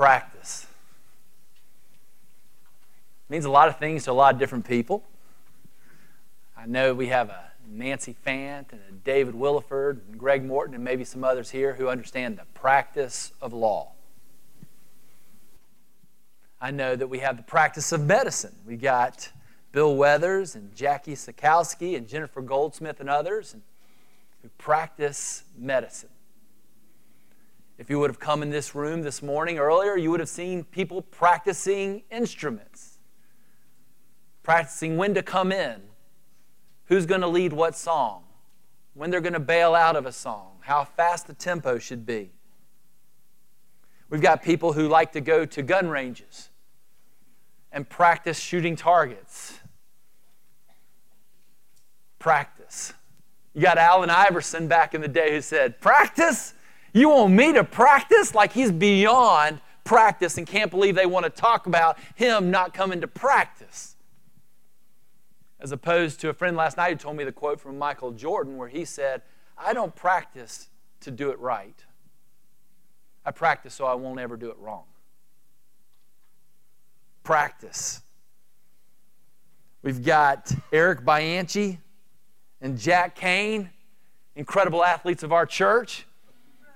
practice. It means a lot of things to a lot of different people. I know we have a Nancy Fant and a David Williford and Greg Morton and maybe some others here who understand the practice of law. I know that we have the practice of medicine. We got Bill Weathers and Jackie Sikowski and Jennifer Goldsmith and others who practice medicine. If you would have come in this room this morning earlier, you would have seen people practicing instruments, practicing when to come in, who's going to lead what song, when they're going to bail out of a song, how fast the tempo should be. We've got people who like to go to gun ranges and practice shooting targets. Practice. You got Allen Iverson back in the day who said, practice? You want me to practice? Like he's beyond practice and can't believe they want to talk about him not coming to practice. As opposed to a friend last night who told me the quote from Michael Jordan where he said, I don't practice to do it right. I practice so I won't ever do it wrong. Practice. We've got Eric Bianchi and Jack Kane, incredible athletes of our church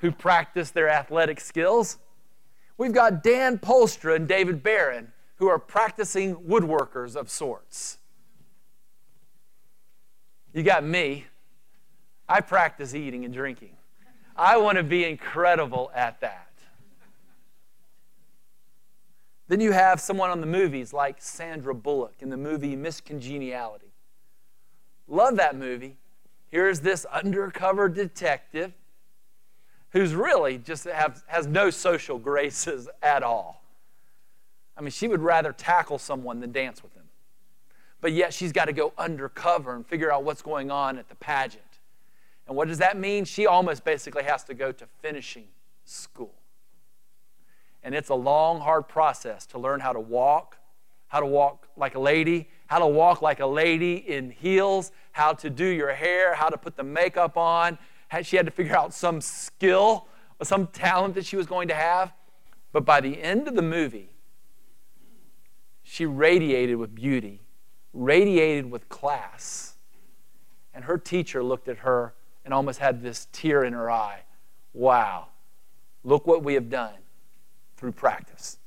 who practice their athletic skills. We've got Dan Polstra and David Barron who are practicing woodworkers of sorts. You got me. I practice eating and drinking. I want to be incredible at that. Then you have someone on the movies like Sandra Bullock in the movie Miss Congeniality. Love that movie. Here's this undercover detective who's really just has no social graces at all. I mean, she would rather tackle someone than dance with them. But yet she's got to go undercover and figure out what's going on at the pageant. And what does that mean? She almost basically has to go to finishing school. And it's a long, hard process to learn how to walk like a lady, how to walk like a lady in heels, how to do your hair, how to put the makeup on. She had to figure out some skill or some talent that she was going to have. But by the end of the movie, she radiated with beauty, radiated with class. And her teacher looked at her and almost had this tear in her eye. Wow, look what we have done through practice.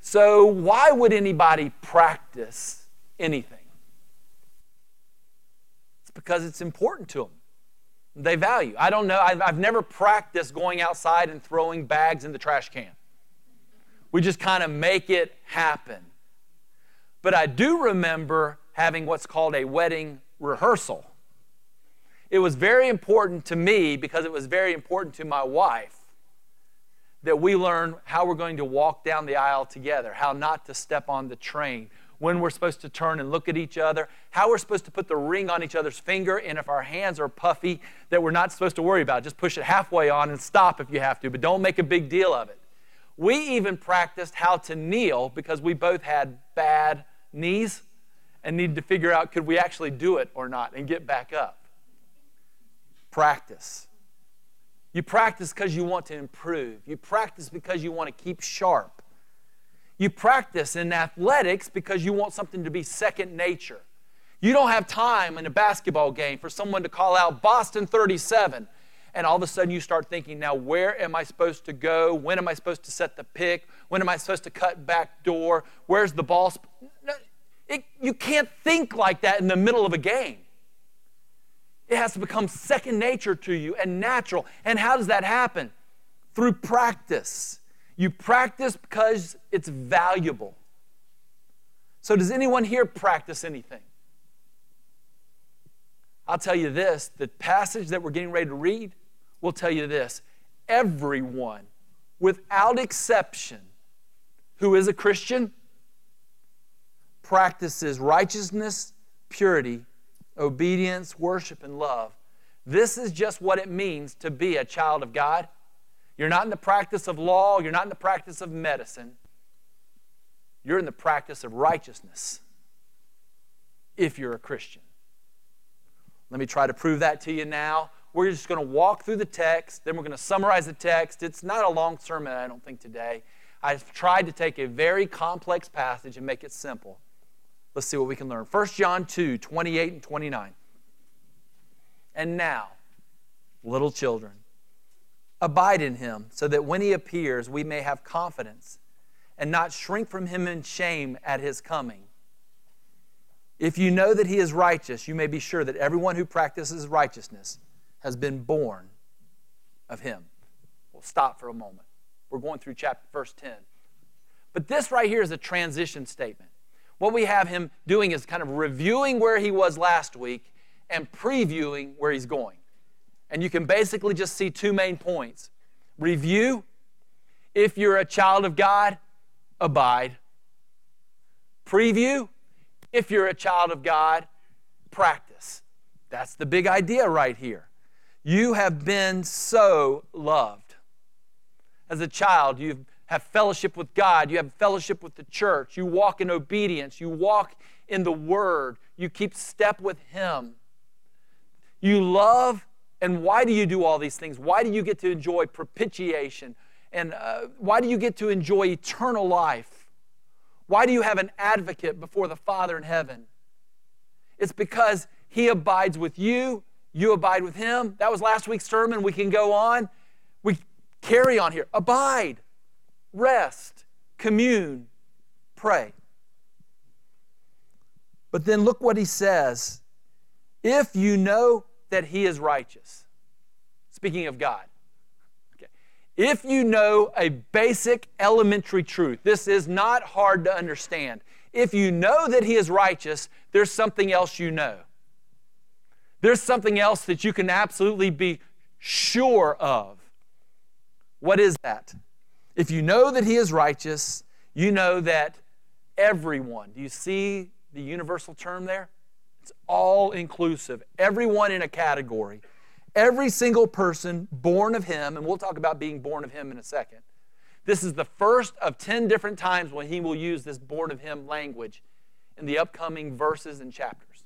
So why would anybody practice anything? It's because it's important to them. They value. I don't know. I've never practiced going outside and throwing bags in the trash can. We just kind of make it happen. But I do remember having what's called a wedding rehearsal. It was very important to me because it was very important to my wife that we learn how we're going to walk down the aisle together, how not to step on the train, when we're supposed to turn and look at each other, how we're supposed to put the ring on each other's finger, and if our hands are puffy, that we're not supposed to worry about it. Just push it halfway on and stop if you have to, but don't make a big deal of it. We even practiced how to kneel because we both had bad knees and needed to figure out could we actually do it or not and get back up. Practice. You practice because you want to improve. You practice because you want to keep sharp. You practice in athletics because you want something to be second nature. You don't have time in a basketball game for someone to call out Boston 37, and all of a sudden you start thinking, now where am I supposed to go? When am I supposed to set the pick? When am I supposed to cut back door? Where's the ball? You can't think like that in the middle of a game. It has to become second nature to you and natural. And how does that happen? Through practice. You practice because it's valuable. So does anyone here practice anything? I'll tell you this. The passage that we're getting ready to read will tell you this. Everyone, without exception, who is a Christian, practices righteousness, purity, obedience, worship, and love. This is just what it means to be a child of God. You're not in the practice of law. You're not in the practice of medicine. You're in the practice of righteousness if you're a Christian. Let me try to prove that to you now We're just going to walk through the text, then we're going to summarize the text. It's not a long sermon, I don't think, today. I've tried to take a very complex passage and make it simple. Let's see what we can learn. 1 John 2, 28 and 29. And now, little children, abide in him, so that when he appears, we may have confidence and not shrink from him in shame at his coming. If you know that he is righteous, you may be sure that everyone who practices righteousness has been born of him. We'll stop for a moment. We're going through verse 10. But this right here is a transition statement. What we have him doing is kind of reviewing where he was last week and previewing where he's going. And you can basically just see two main points. Review, if you're a child of God, abide. Preview, if you're a child of God, practice. That's the big idea right here. You have been so loved. As a child, you have fellowship with God. You have fellowship with the church. You walk in obedience. You walk in the Word. You keep step with Him. You love, and why do you do all these things? Why do you get to enjoy propitiation? And why do you get to enjoy eternal life? Why do you have an advocate before the Father in heaven? It's because He abides with you, you abide with Him. That was last week's sermon. We can go on. We carry on here. Abide, rest, commune, pray. But then look what He says. If you know that He is righteous. Speaking of God. If you know a basic elementary truth, this is not hard to understand. If you know that He is righteous, there's something else you know. There's something else that you can absolutely be sure of. What is that? If you know that He is righteous, you know that everyone, do you see the universal term there? It's all-inclusive, everyone in a category. Every single person born of Him, and we'll talk about being born of Him in a second. This is the first of 10 different times when he will use this born of Him language in the upcoming verses and chapters.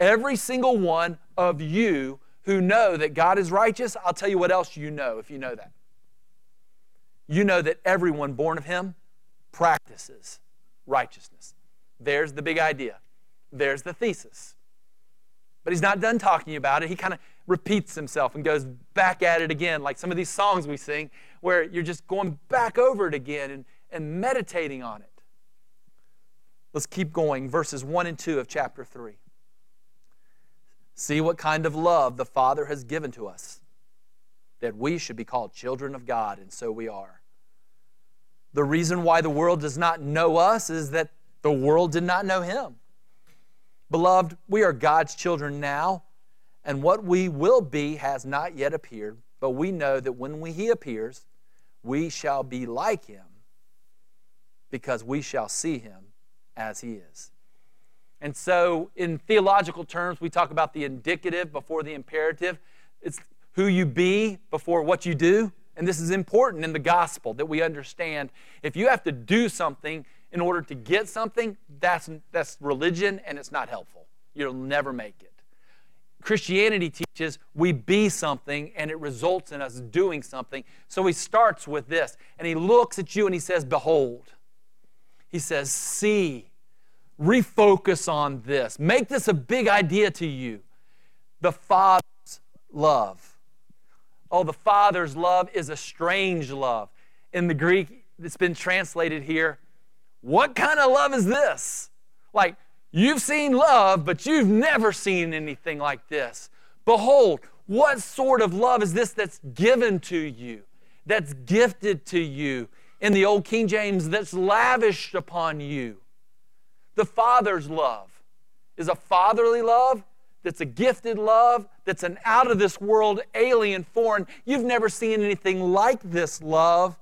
Every single one of you who know that God is righteous, I'll tell you what else you know if you know that. You know that everyone born of Him practices righteousness. There's the big idea. There's the thesis. But He's not done talking about it. He kind of repeats himself and goes back at it again, like some of these songs we sing where you're just going back over it again and meditating on it. Let's keep going. Verses 1 and 2 of chapter 3. See what kind of love the Father has given to us, that we should be called children of God, and so we are. The reason why the world does not know us is that the world did not know Him. Beloved, we are God's children now, and what we will be has not yet appeared, but we know that when He appears, we shall be like Him, because we shall see Him as He is. And so, in theological terms, we talk about the indicative before the imperative. It's who you be before what you do, and this is important in the gospel that we understand. If you have to do something in order to get something, that's religion, and it's not helpful. You'll never make it. Christianity teaches we be something, and it results in us doing something. So He starts with this, and He looks at you and He says, behold. He says, see. Refocus on this. Make this a big idea to you. The Father's love. Oh, the Father's love is a strange love. In the Greek, it's been translated here, what kind of love is this? Like, you've seen love, but you've never seen anything like this. Behold, what sort of love is this that's given to you, that's gifted to you? In the old King James, that's lavished upon you. The Father's love is a fatherly love that's a gifted love, that's an out-of-this-world, alien, foreign. You've never seen anything like this love.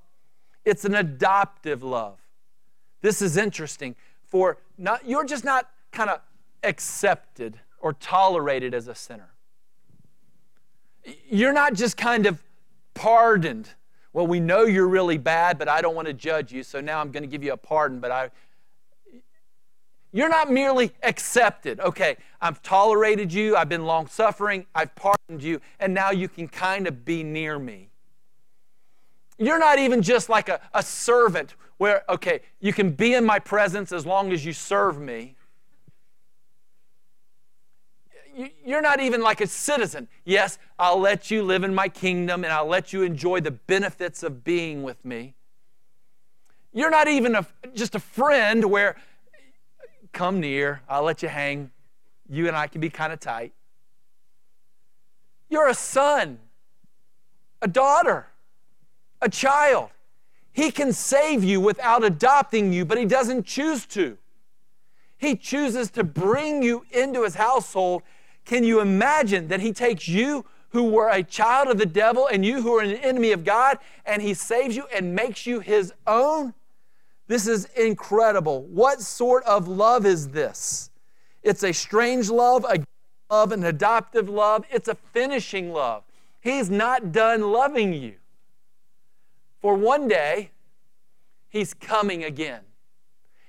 It's an adoptive love. This is interesting, for you're just not kind of accepted or tolerated as a sinner. You're not just kind of pardoned. Well, we know you're really bad, but I don't want to judge you, so now I'm going to give you a pardon. But You're not merely accepted. Okay, I've tolerated you. I've been long-suffering. I've pardoned you. And now you can kind of be near me. You're not even just like a servant where, okay, you can be in my presence as long as you serve me. You're not even like a citizen. Yes, I'll let you live in my kingdom and I'll let you enjoy the benefits of being with me. You're not even just a friend where, come near, I'll let you hang. You and I can be kind of tight. You're a son, a daughter, a child. He can save you without adopting you, but he doesn't choose to. He chooses to bring you into his household. Can you imagine that he takes you who were a child of the devil and you who are an enemy of God, and he saves you and makes you his own? This is incredible. What sort of love is this? It's a strange love, a love, an adoptive love. It's a finishing love. He's not done loving you. For one day, he's coming again.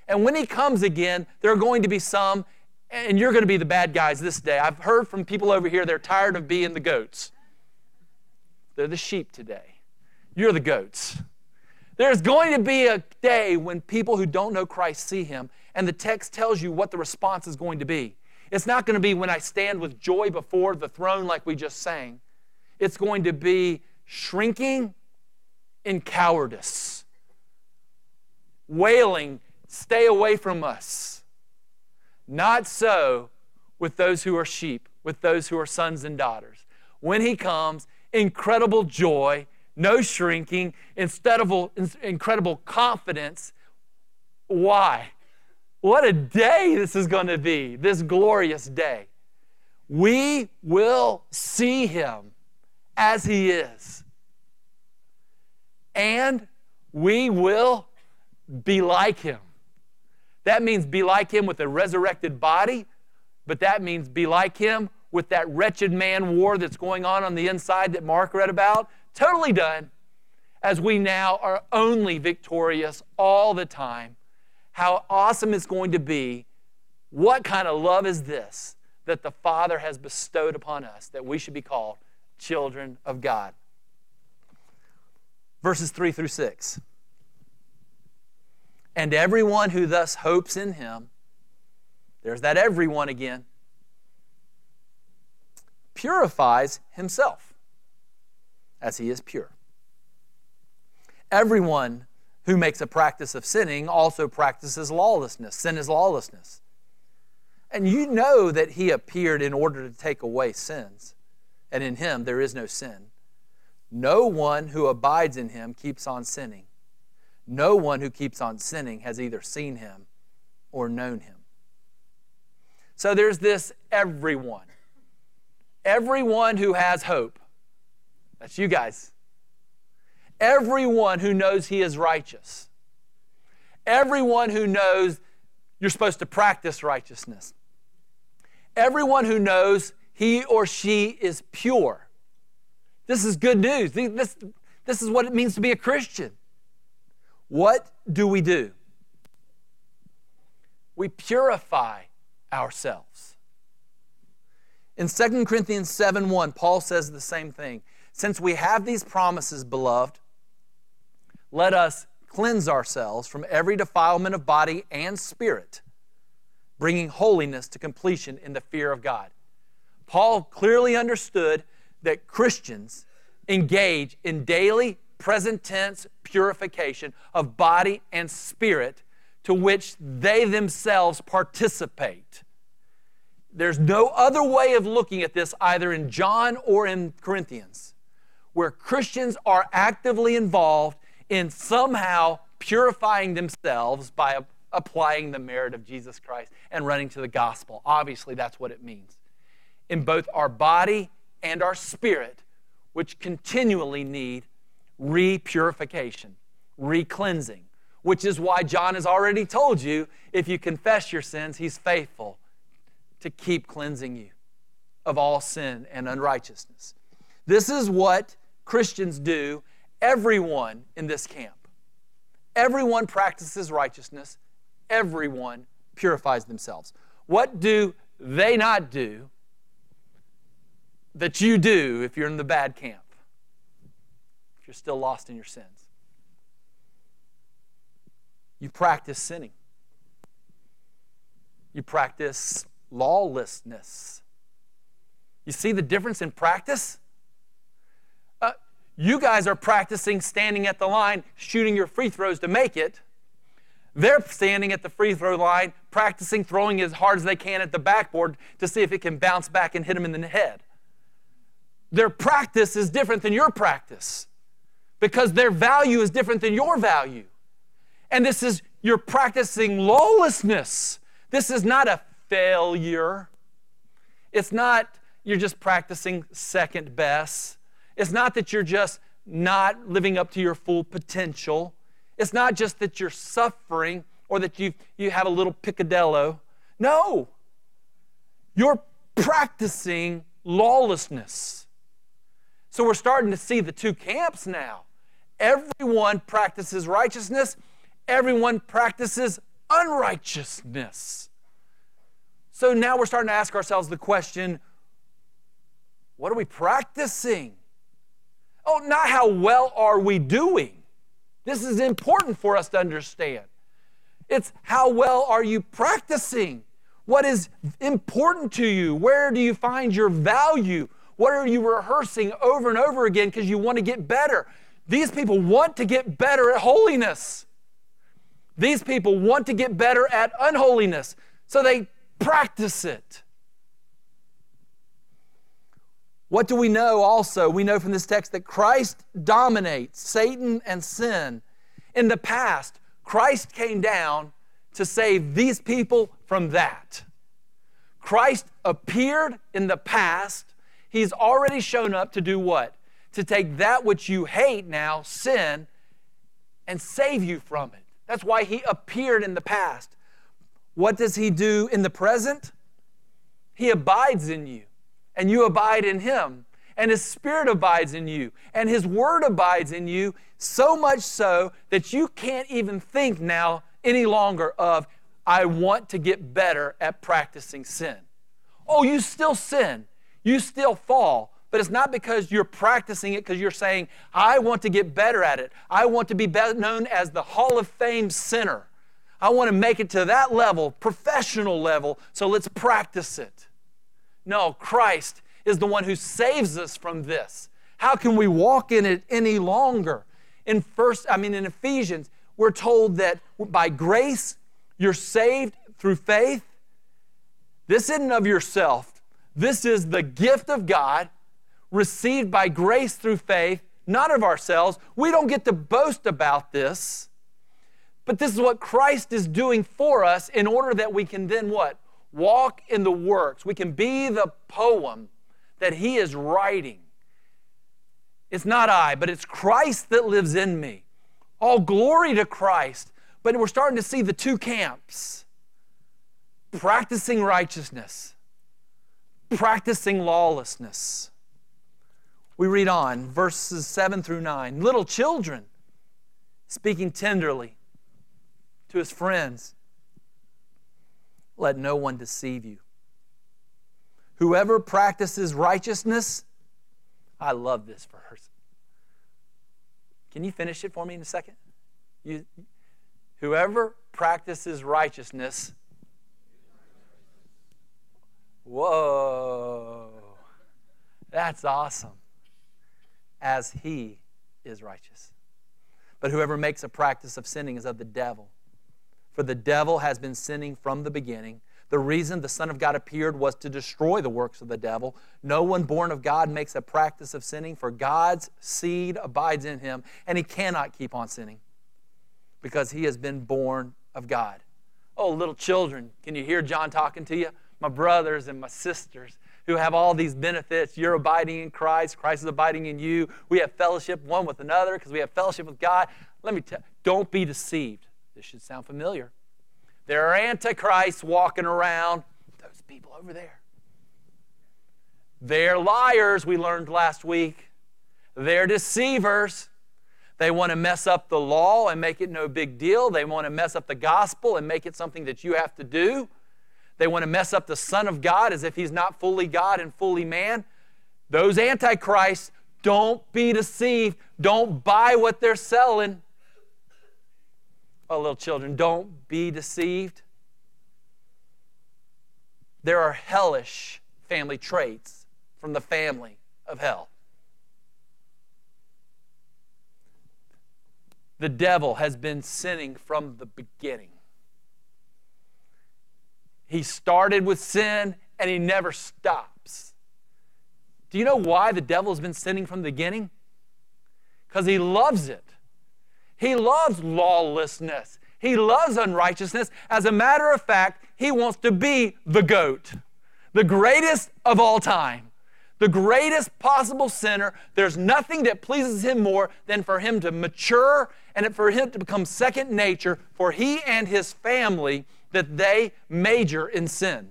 And when he comes again, there are going to be some, and you're going to be the bad guys this day. I've heard from people over here, they're tired of being the goats. They're the sheep today. You're the goats. There's going to be a day when people who don't know Christ see him, and the text tells you what the response is going to be. It's not going to be when I stand with joy before the throne like we just sang. It's going to be shrinking in cowardice, wailing, stay away from us. Not so with those who are sheep, with those who are sons and daughters. When he comes, incredible joy, no shrinking, instead of incredible confidence. Why? What a day this is going to be, this glorious day. We will see him as he is. And we will be like him. That means be like him with a resurrected body, but that means be like him with that wretched man war that's going on the inside that Mark read about. Totally done, as we now are only victorious all the time. How awesome it's going to be. What kind of love is this that the Father has bestowed upon us, that we should be called children of God? Verses 3 through 6. And everyone who thus hopes in him, there's that everyone again, purifies himself as he is pure. Everyone who makes a practice of sinning also practices lawlessness. Sin is lawlessness. And you know that he appeared in order to take away sins, and in him there is no sin. No one who abides in him keeps on sinning. No one who keeps on sinning has either seen him or known him. So there's this everyone. Everyone who has hope. That's you guys. Everyone who knows he is righteous. Everyone who knows you're supposed to practice righteousness. Everyone who knows he or she is pure. This is good news. This is what it means to be a Christian. What do? We purify ourselves. In 2 Corinthians 7:1, Paul says the same thing. Since we have these promises, beloved, let us cleanse ourselves from every defilement of body and spirit, bringing holiness to completion in the fear of God. Paul clearly understood that Christians engage in daily present tense purification of body and spirit to which they themselves participate. There's no other way of looking at this either in John or in Corinthians, where Christians are actively involved in somehow purifying themselves by applying the merit of Jesus Christ and running to the gospel. Obviously, that's what it means. In both our body and our spirit, which continually need repurification, re-cleansing, which is why John has already told you, if you confess your sins, he's faithful to keep cleansing you of all sin and unrighteousness. This is what Christians do, everyone in this camp. Everyone practices righteousness. Everyone purifies themselves. What do they not do that you do if you're in the bad camp, if you're still lost in your sins? You practice sinning. You practice lawlessness. You see the difference in practice? You guys are practicing standing at the line, shooting your free throws to make it. They're standing at the free throw line, practicing throwing as hard as they can at the backboard to see if it can bounce back and hit them in the head. Their practice is different than your practice because their value is different than your value. And this is, you're practicing lawlessness. This is not a failure. It's not you're just practicing second best. It's not that you're just not living up to your full potential. It's not just that you're suffering or that you have a little picadillo. No. You're practicing lawlessness. So we're starting to see the two camps now. Everyone practices righteousness. Everyone practices unrighteousness. So now we're starting to ask ourselves the question, what are we practicing? Oh, not how well are we doing. This is important for us to understand. It's how well are you practicing? What is important to you? Where do you find your value? What are you rehearsing over and over again because you want to get better? These people want to get better at holiness. These people want to get better at unholiness, so they practice it. What do we know also? We know from this text that Christ dominates Satan and sin. In the past, Christ came down to save these people from that. Christ appeared in the past. He's already shown up to do what? To take that which you hate now, sin, and save you from it. That's why he appeared in the past. What does he do in the present? He abides in you, and you abide in him, and his Spirit abides in you, and his Word abides in you, so much so that you can't even think now any longer of, I want to get better at practicing sin. Oh, you still sin. You still fall. But it's not because you're practicing it because you're saying, I want to get better at it. I want to be known as the Hall of Fame sinner. I want to make it to that level, professional level, so let's practice it. No, Christ is the one who saves us from this. How can we walk in it any longer? In Ephesians, we're told that by grace, you're saved through faith. This isn't of yourself. This is the gift of God, received by grace through faith, not of ourselves. We don't get to boast about this. But this is what Christ is doing for us in order that we can then what? Walk in the works. We can be the poem that he is writing. It's not I, but it's Christ that lives in me. All glory to Christ. But we're starting to see the two camps. Practicing righteousness. Practicing lawlessness. We read on, verses 7 through 9. Little children, speaking tenderly to his friends, let no one deceive you. Whoever practices righteousness, I love this verse. Can you finish it for me in a second? Whoever practices righteousness, whoa, that's awesome. As he is righteous. But whoever makes a practice of sinning is of the devil. For the devil has been sinning from the beginning. The reason the Son of God appeared was to destroy the works of the devil. No one born of God makes a practice of sinning, for God's seed abides in him, and he cannot keep on sinning because he has been born of God. Oh, little children, can you hear John talking to you? My brothers and my sisters, who have all these benefits. You're abiding in Christ. Christ is abiding in you. We have fellowship one with another because we have fellowship with God. Let me tell you, don't be deceived. This should sound familiar. There are antichrists walking around. Those people over there. They're liars, we learned last week. They're deceivers. They want to mess up the law and make it no big deal. They want to mess up the gospel and make it something that you have to do. They want to mess up the Son of God as if he's not fully God and fully man. Those antichrists, don't be deceived. Don't buy what they're selling. Oh, little children, don't be deceived. There are hellish family traits from the family of hell. The devil has been sinning from the beginning. He started with sin, and he never stops. Do you know why the devil has been sinning from the beginning? Because he loves it. He loves lawlessness. He loves unrighteousness. As a matter of fact, he wants to be the GOAT, the greatest of all time, the greatest possible sinner. There's nothing that pleases him more than for him to mature and for him to become second nature for he and his family that they major in sin.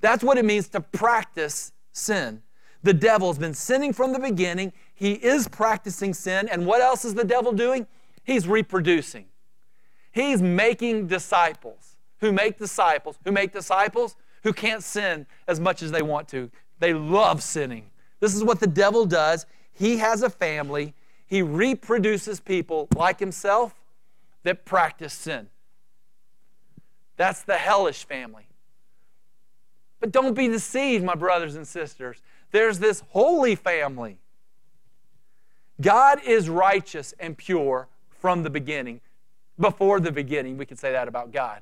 That's what it means to practice sin. The devil's been sinning from the beginning. He is practicing sin. And what else is the devil doing? He's reproducing. He's making disciples who make disciples who make disciples who can't sin as much as they want to. They love sinning. This is what the devil does. He has a family. He reproduces people like himself that practice sin. That's the hellish family. But don't be deceived, my brothers and sisters. There's this holy family. God is righteous and pure from the beginning. Before the beginning, we can say that about God.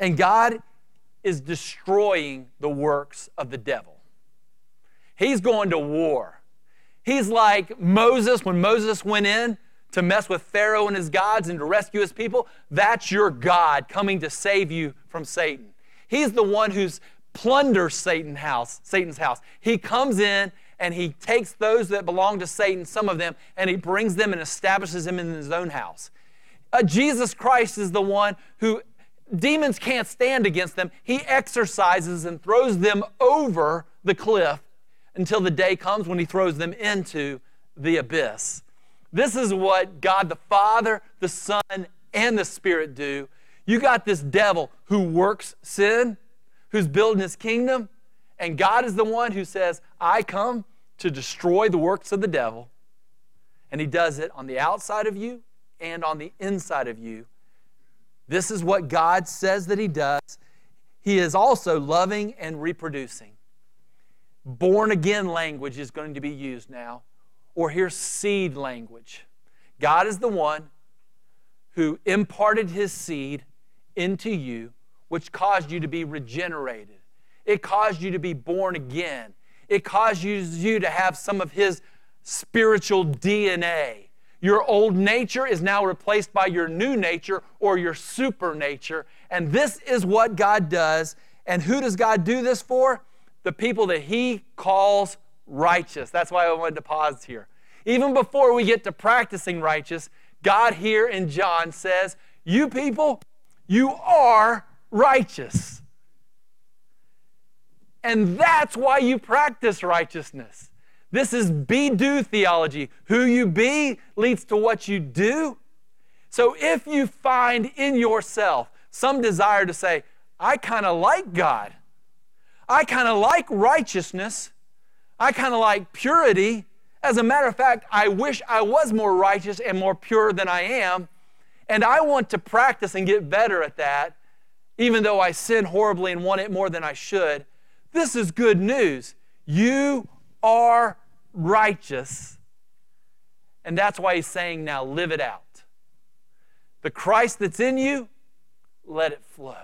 And God is destroying the works of the devil. He's going to war. He's like Moses, when Moses went in to mess with Pharaoh and his gods and to rescue his people. That's your God coming to save you from Satan. He's the one who's plunders Satan's house. He comes in and he takes those that belong to Satan, some of them, and he brings them and establishes them in his own house. Jesus Christ is the one who demons can't stand against them. He exercises and throws them over the cliff until the day comes when he throws them into the abyss. This is what God the Father, the Son, and the Spirit do. You got this devil who works sin, who's building his kingdom, and God is the one who says, I come to destroy the works of the devil. And he does it on the outside of you and on the inside of you. This is what God says that he does. He is also loving and reproducing. Born-again language is going to be used now, or here's seed language. God is the one who imparted his seed into you, which caused you to be regenerated. It caused you to be born again. It caused you to have some of his spiritual DNA. Your old nature is now replaced by your new nature or your super nature. And this is what God does. And who does God do this for? The people that he calls righteous. That's why I wanted to pause here. Even before we get to practicing righteous, God here in John says, you people, you are righteous. And that's why you practice righteousness. This is be-do theology. Who you be leads to what you do. So if you find in yourself some desire to say, I kind of like God. I kind of like righteousness. I kind of like purity. As a matter of fact, I wish I was more righteous and more pure than I am, and I want to practice and get better at that, even though I sin horribly and want it more than I should. This is good news. You are righteous, and that's why he's saying now live it out. The Christ that's in you, let it flow.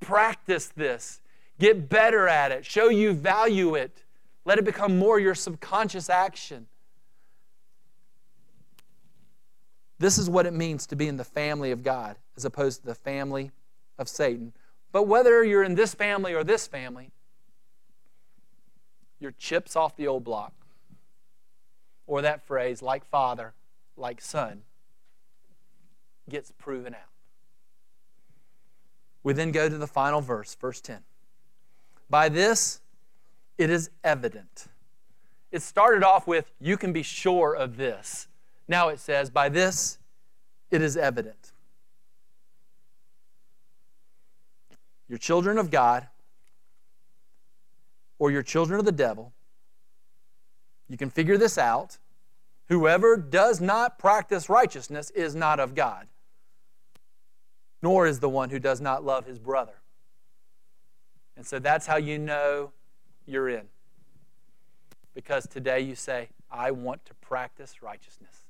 Practice this. Get better at it. Show you value it. Let it become more your subconscious action. This is what it means to be in the family of God as opposed to the family of Satan. But whether you're in this family or this family, you're chips off the old block. Or that phrase, like father, like son, gets proven out. We then go to the final verse, verse 10. By this, it is evident. It started off with, you can be sure of this. Now it says, by this, it is evident. You're children of God, or you're children of the devil. You can figure this out. Whoever does not practice righteousness is not of God, nor is the one who does not love his brother. And so that's how you know you're in. Because today you say, I want to practice righteousness.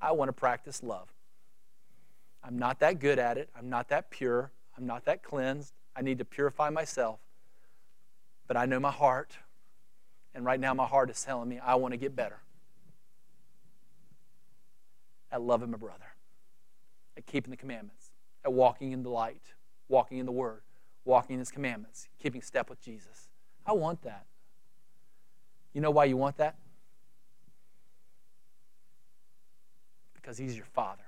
I want to practice love. I'm not that good at it. I'm not that pure. I'm not that cleansed. I need to purify myself. But I know my heart. And right now my heart is telling me I want to get better at loving my brother, at keeping the commandments, at walking in the light, walking in the Word, walking in His commandments, keeping step with Jesus. I want that. You know why you want that? Because He's your Father,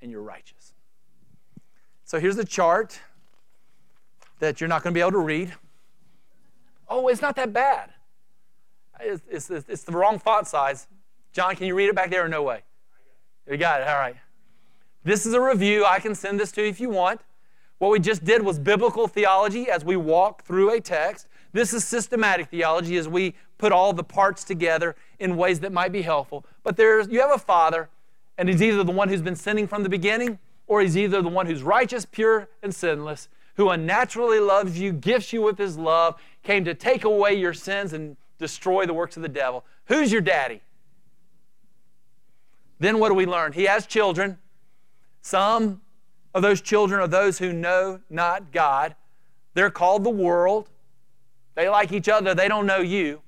and you're righteous. So here's a chart that you're not going to be able to read. Oh, it's not that bad. It's the wrong font size. John, can you read it back there or no way? You got it, all right. This is a review. I can send this to you if you want. What we just did was biblical theology as we walk through a text. This is systematic theology as we put all the parts together in ways that might be helpful. But you have a Father, and He's either the one who's been sinning from the beginning, or He's either the one who's righteous, pure, and sinless, who unnaturally loves you, gifts you with His love, came to take away your sins and destroy the works of the devil. Who's your daddy? Then what do we learn? He has children. Some of those children are those who know not God. They're called the world. They like each other. They don't know you.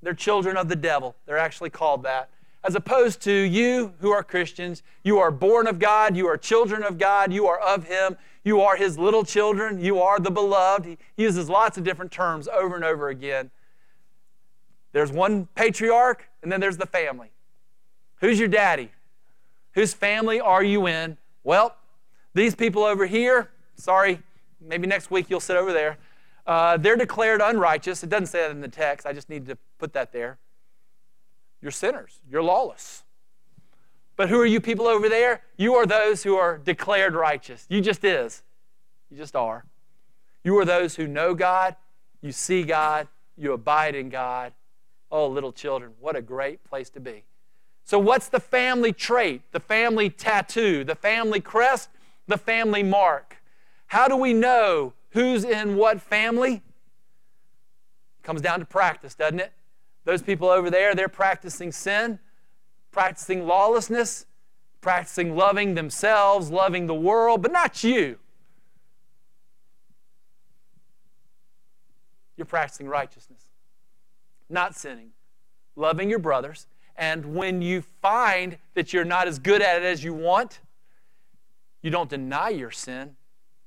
They're children of the devil. They're actually called that. As opposed to you who are Christians, you are born of God. You are children of God. You are of Him. You are His little children. You are the beloved. He uses lots of different terms over and over again. There's one patriarch, and then there's the family. Who's your daddy? Whose family are you in? Well, these people over here, sorry, maybe next week you'll sit over there. They're declared unrighteous. It doesn't say that in the text. I just need to put that there. You're sinners. You're lawless. But who are you people over there? You are those who are declared righteous. You just is. You just are. You are those who know God. You see God. You abide in God. Oh, little children, what a great place to be. So what's the family trait, the family tattoo, the family crest, the family mark? How do we know who's in what family? Comes down to practice, doesn't it? Those people over there, they're practicing sin, practicing lawlessness, practicing loving themselves, loving the world, but not you. You're practicing righteousness, not sinning, loving your brothers. And when you find that you're not as good at it as you want, you don't deny your sin,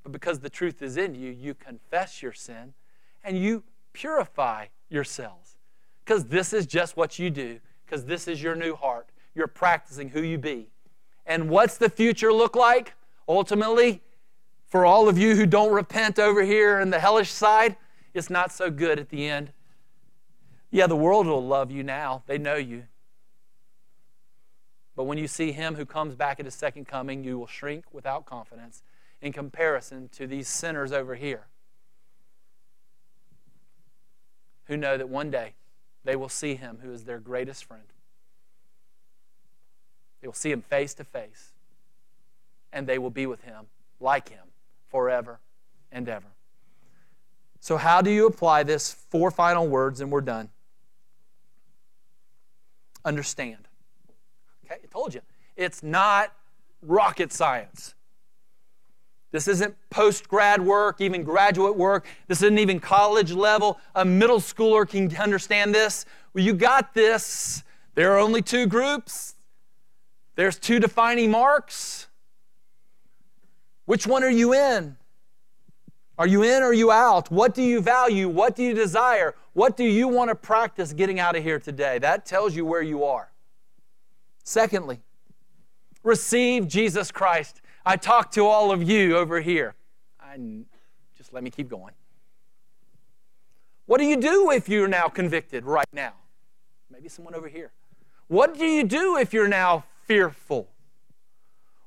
but because the truth is in you, you confess your sin and you purify yourselves. Because this is just what you do, because this is your new heart. You're practicing who you be. And what's the future look like? Ultimately, for all of you who don't repent over here in the hellish side, it's not so good at the end. Yeah, the world will love you now. They know you. But when you see Him who comes back at His second coming, you will shrink without confidence in comparison to these sinners over here who know that one day they will see Him who is their greatest friend. They will see Him face to face, and they will be with Him, like Him, forever and ever. So how do you apply this? 4 final words, and we're done. Understand. Okay, I told you. It's not rocket science. This isn't post-grad work, even graduate work. This isn't even college level. A middle schooler can understand this. Well, you got this. There are only 2 groups. There's 2 defining marks. Which one are you in? Are you in or are you out? What do you value? What do you desire? What do you want to practice getting out of here today? That tells you where you are. Secondly, receive Jesus Christ. I talked to all of you over here. Just let me keep going. What do you do if you're now convicted right now? Maybe someone over here. What do you do if you're now fearful?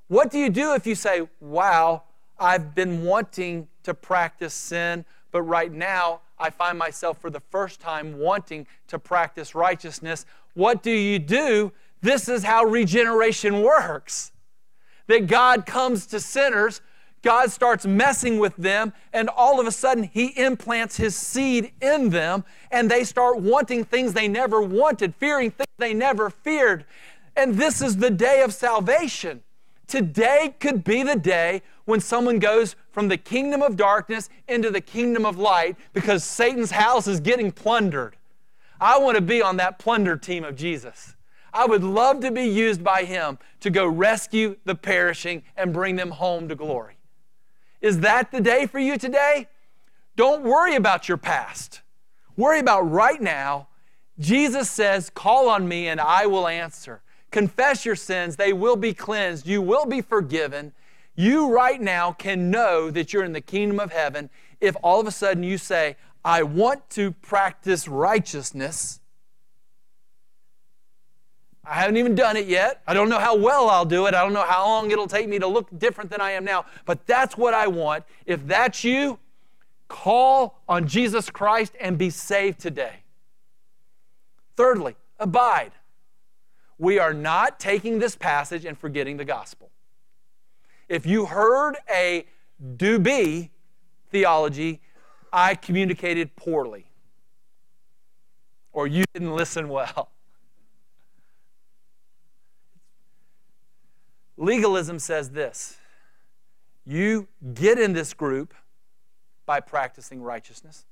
What do you do if you say, wow, I've been wanting to practice sin, but right now I find myself for the first time wanting to practice righteousness? What do you do? This is how regeneration works. That God comes to sinners, God starts messing with them, and all of a sudden He implants His seed in them, and they start wanting things they never wanted, fearing things they never feared. And this is the day of salvation. Today could be the day when someone goes from the kingdom of darkness into the kingdom of light because Satan's house is getting plundered. I want to be on that plunder team of Jesus. I would love to be used by Him to go rescue the perishing and bring them home to glory. Is that the day for you today? Don't worry about your past. Worry about right now. Jesus says, call on me and I will answer. Confess your sins. They will be cleansed. You will be forgiven. You right now can know that you're in the kingdom of heaven if all of a sudden you say, I want to practice righteousness. I haven't even done it yet. I don't know how well I'll do it. I don't know how long it'll take me to look different than I am now. But that's what I want. If that's you, call on Jesus Christ and be saved today. Thirdly, abide. We are not taking this passage and forgetting the gospel. If you heard a do-be theology, I communicated poorly, or you didn't listen well. Legalism says this: you get in this group by practicing righteousness,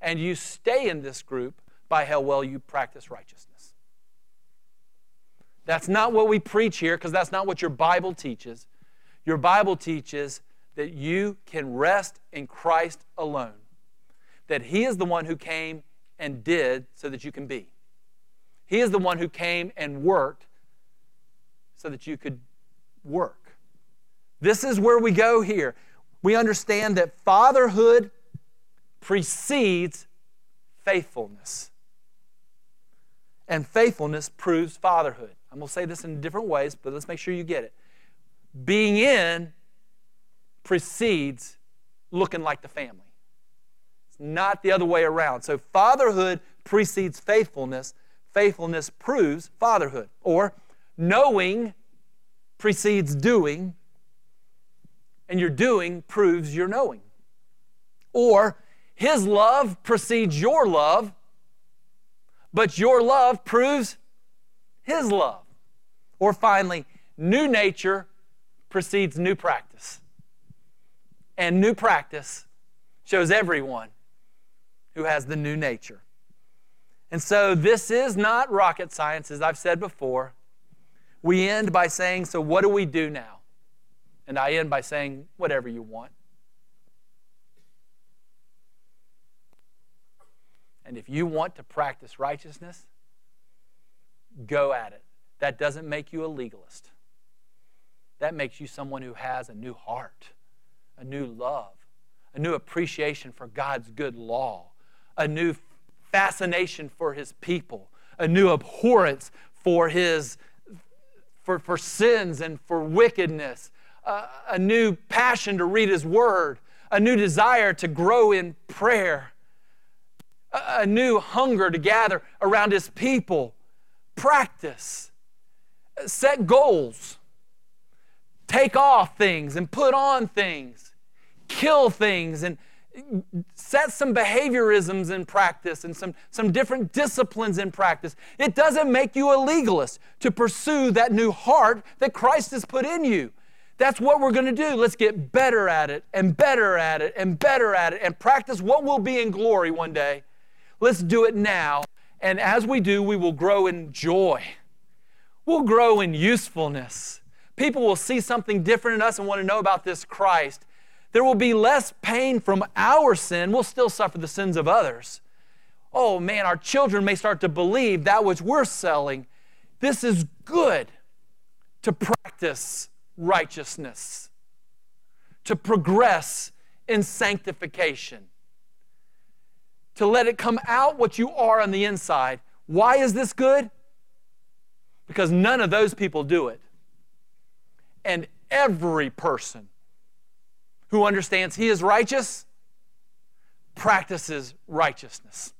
and you stay in this group by how well you practice righteousness. That's not what we preach here, because that's not what your Bible teaches. Your Bible teaches that you can rest in Christ alone, that He is the one who came and did so that you can be. He is the one who came and worked so that you could work. This is where we go here. We understand that fatherhood precedes faithfulness. And faithfulness proves fatherhood. I'm going to say this in different ways, but let's make sure you get it. Being in precedes looking like the family. It's not the other way around. So fatherhood precedes faithfulness. Faithfulness proves fatherhood. Or knowing precedes doing, and your doing proves your knowing. Or His love precedes your love, but your love proves His love. Or finally, new nature precedes new practice. And new practice shows everyone who has the new nature. And so this is not rocket science, as I've said before. We end by saying, so what do we do now? And I end by saying, whatever you want. And if you want to practice righteousness, go at it. That doesn't make you a legalist. That makes you someone who has a new heart, a new love, a new appreciation for God's good law, a new fascination for His people, a new abhorrence for sins and for wickedness, a new passion to read His Word, a new desire to grow in prayer, a new hunger to gather around His people. Practice. Set goals. Take off things and put on things. Kill things and set some behaviorisms in practice and some different disciplines in practice. It doesn't make you a legalist to pursue that new heart that Christ has put in you. That's what we're going to do. Let's get better at it and better at it and better at it and practice what will be in glory one day. Let's do it now. And as we do, we will grow in joy. We'll grow in usefulness. People will see something different in us and want to know about this Christ. There will be less pain from our sin. We'll still suffer the sins of others. Oh man, our children may start to believe that which we're selling. This is good to practice righteousness, to progress in sanctification. to let it come out what you are on the inside. Why is this good? Because none of those people do it. And every person who understands he is righteous practices righteousness.